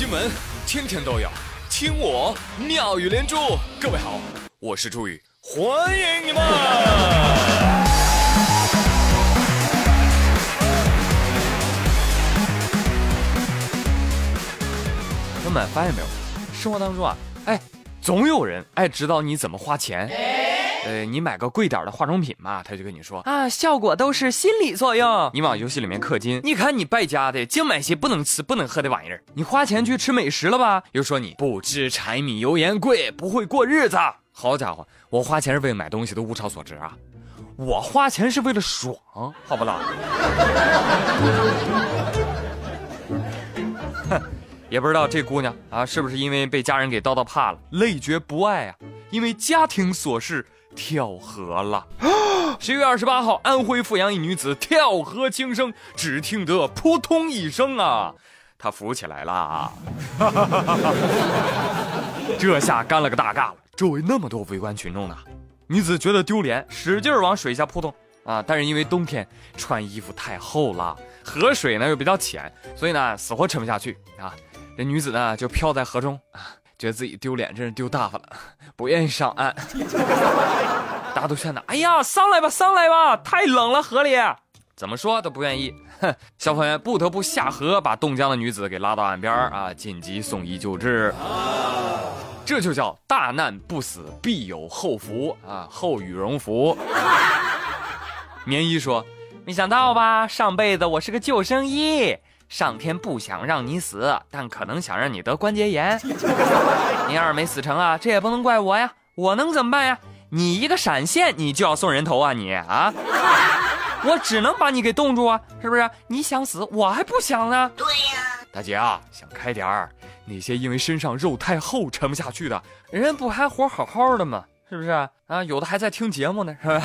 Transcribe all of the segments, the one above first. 新闻天天都有，听我妙语连珠。各位好，我是朱宇，欢迎你们。朋友们，发现没有，生活当中啊，总有人知道你怎么花钱。你买个贵点的化妆品嘛，他就跟你说啊，效果都是心理作用。你往游戏里面氪金，你看你败家的，净买些不能吃不能喝的玩意儿。你花钱去吃美食了吧，又说你不知柴米油盐贵，不会过日子。好家伙，我花钱是为了买东西都物超所值啊，我花钱是为了爽，好不啦？也不知道这姑娘啊，是不是因为被家人给叨叨怕了，累觉不爱啊，因为家庭琐事跳河了。11月28号，安徽阜阳一女子跳河轻生，只听得扑通一声啊，她浮起来了啊。这下干了个大尬了，周围那么多围观群众呢，女子觉得丢脸，使劲往水下扑通啊，但是因为冬天穿衣服太厚了，河水呢又比较浅，所以呢死活沉不下去啊。这女子呢就飘在河中啊，觉得自己丢脸真是丢大发了，不愿意上岸。大家都劝他，哎呀，上来吧上来吧，太冷了河里。怎么说都不愿意，消防员不得不下河把冻僵的女子给拉到岸边啊，紧急送医救治。这就叫大难不死必有后福啊，后羽绒服。棉衣说，没想到吧，上辈子我是个救生衣。上天不想让你死，但可能想让你得关节炎。你要是没死成啊，这也不能怪我呀，我能怎么办呀？你一个闪现你就要送人头啊你啊！我只能把你给冻住啊，是不是？你想死我还不想呢。对呀，大姐啊，想开点儿，那些因为身上肉太厚沉不下去的人不还活好好的吗？是不是啊？有的还在听节目呢，是吧？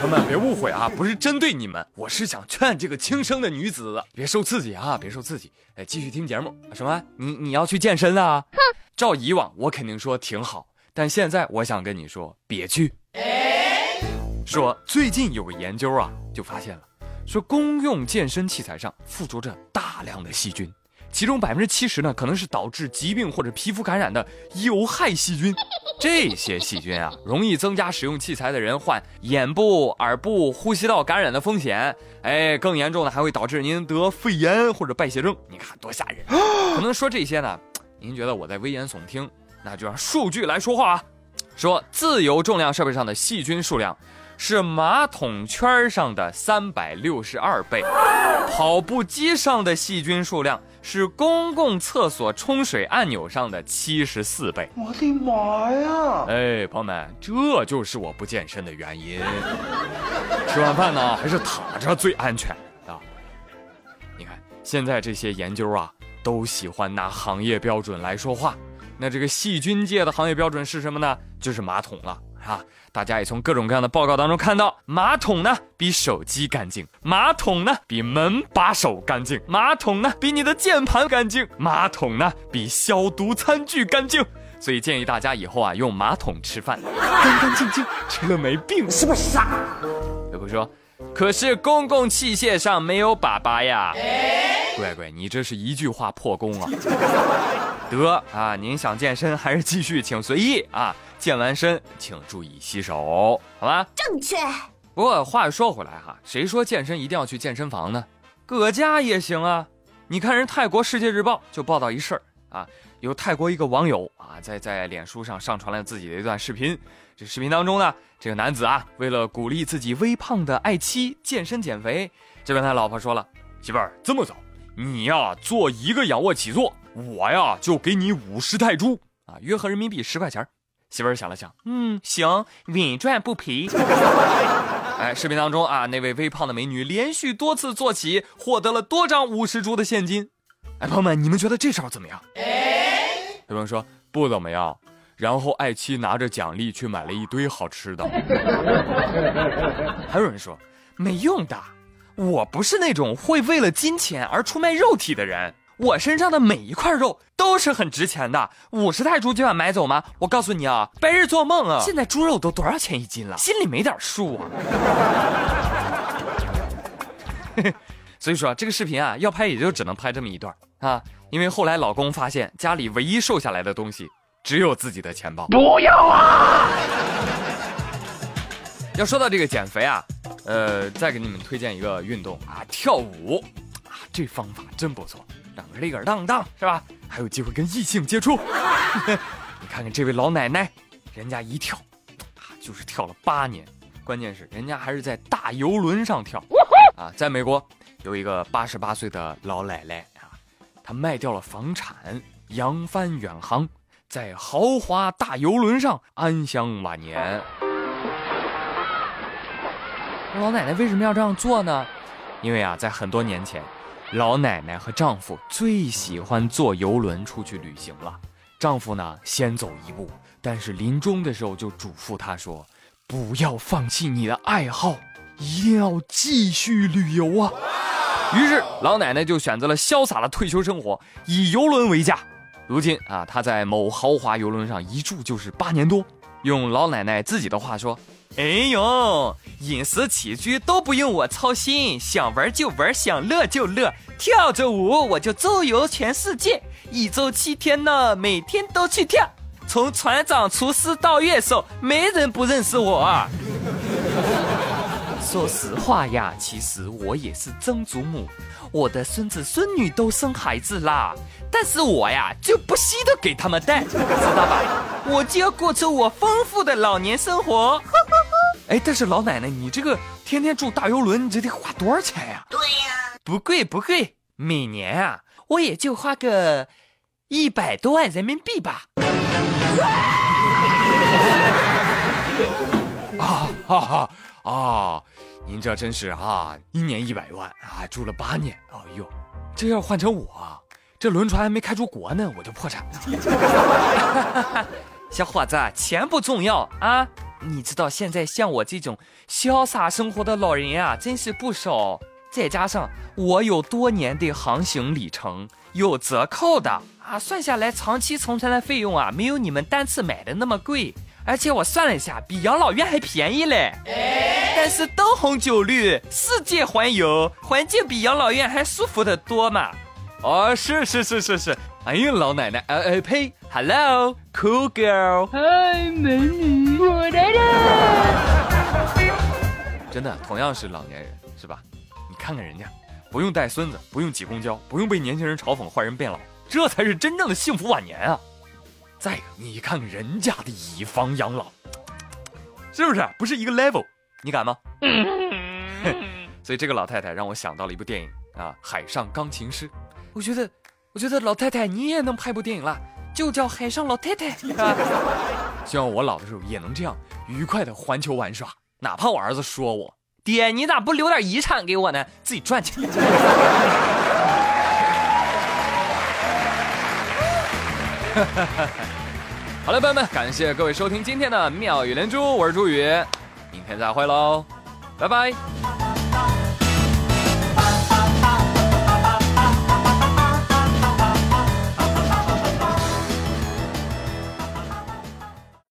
朋友们别误会啊，不是针对你们，我是想劝这个轻生的女子别受刺激啊，别受刺激，继续听节目。什么？你要去健身啊？照以往我肯定说挺好，但现在我想跟你说别去。说最近有个研究啊，就发现了，说公用健身器材上附着着大量的细菌，其中70%呢可能是导致疾病或者皮肤感染的有害细菌。这些细菌啊，容易增加使用器材的人患眼部、耳部、呼吸道感染的风险。更严重的还会导致您得肺炎或者败血症。你看多吓人！可能说这些呢，您觉得我在危言耸听，那就让数据来说话啊。说自由重量设备上的细菌数量是马桶圈上的362倍，跑步机上的细菌数量是公共厕所冲水按钮上的74倍。我的妈呀！朋友们，这就是我不健身的原因。吃完饭呢，还是躺着最安全啊！你看，现在这些研究啊，都喜欢拿行业标准来说话。那这个细菌界的行业标准是什么呢？就是马桶了。大家也从各种各样的报告当中看到，马桶呢比手机干净，马桶呢比门把手干净，马桶呢比你的键盘干净，马桶呢比消毒餐具干净。所以建议大家以后啊，用马桶吃饭，干干净净，吃了没病。是不是傻？有朋友说，可是公共器械上没有粑粑呀。乖乖，你这是一句话破功啊。得啊，您想健身还是继续，请随意啊。健完身请注意洗手，好吧？正确。不过话又说回来哈，谁说健身一定要去健身房呢？搁家也行啊。你看人泰国《世界日报》就报道一事儿啊，有泰国一个网友啊，在脸书上上传了自己的一段视频。这视频当中呢，这个男子啊，为了鼓励自己微胖的爱妻健身减肥，这边他老婆说了：“媳妇儿，这么早，你呀做一个仰卧起坐，我呀就给你50泰铢啊，约合人民币10块钱。”媳妇儿想了想，行，稳赚不赔。视频当中啊，那位微胖的美女连续多次坐起，获得了多张50铢的现金。朋友们，你们觉得这招怎么样？有朋友说不怎么样，然后爱妻拿着奖励去买了一堆好吃的。还有人说没用的，我不是那种会为了金钱而出卖肉体的人。我身上的每一块肉都是很值钱的，50泰铢就要买走吗？我告诉你啊，白日做梦啊！现在猪肉都多少钱1斤了？心里没点数啊！所以说啊，这个视频啊要拍也就只能拍这么一段啊，因为后来老公发现家里唯一瘦下来的东西只有自己的钱包。不要啊！要说到这个减肥啊，再给你们推荐一个运动啊，跳舞啊，这方法真不错，长个立个荡荡是吧？还有机会跟异性接触。你看看这位老奶奶，人家一跳啊，就是跳了8年，关键是人家还是在大游轮上跳啊。在美国有一个88岁的老奶奶啊，她卖掉了房产，扬帆远航，在豪华大游轮上安享晚年。老奶奶为什么要这样做呢？因为啊，在很多年前，老奶奶和丈夫最喜欢坐游轮出去旅行了。丈夫呢，先走一步，但是临终的时候就嘱咐她说：“不要放弃你的爱好，一定要继续旅游啊！”于是，老奶奶就选择了潇洒的退休生活，以游轮为家。如今啊，她在某豪华游轮上一住就是8年多。用老奶奶自己的话说：“哎呦，饮食起居都不用我操心，想玩就玩，想乐就乐，跳着舞我就周游全世界，1周7天呢，每天都去跳，从船长、厨师到乐手，没人不认识我啊。”说实话呀，其实我也是曾祖母，我的孙子孙女都生孩子啦，但是我呀就不惜的给他们带，知道吧？我就要过着我丰富的老年生活。哎，但是老奶奶，你这个天天住大游轮，你这得花多少钱呀？对呀，不贵不贵，每年啊我也就花个100多万人民币吧。啊哈哈！啊，您这真是啊，1年100万啊，住了8年，哎呦，这要换成我，这轮船还没开出国呢，我就破产了。小伙子，钱不重要啊，你知道现在像我这种潇洒生活的老人啊，真是不少。再加上我有多年的航行里程，有折扣的啊，算下来长期乘船的费用啊，没有你们单次买的那么贵。而且我算了一下，比养老院还便宜嘞！但是灯红酒绿，世界环游，环境比养老院还舒服得多嘛！哦，是。哎呀，老奶奶，呸 ！Hello, cool girl， 嗨，美女，我来了！真的，同样是老年人，是吧？你看看人家，不用带孙子，不用挤公交，不用被年轻人嘲讽坏人变老，这才是真正的幸福晚年啊！再一个，你看人家的以房养老，是不是不是一个 level？ 你敢吗？所以这个老太太让我想到了一部电影啊，《海上钢琴师》。我觉得老太太你也能拍部电影了，就叫《海上老太太》啊。希望我老的时候也能这样愉快的环球玩耍，哪怕我儿子说我爹，你咋不留点遗产给我呢？自己赚钱。好了，朋友们，感谢各位收听今天的妙语连珠，我是朱宇，明天再会喽，拜拜。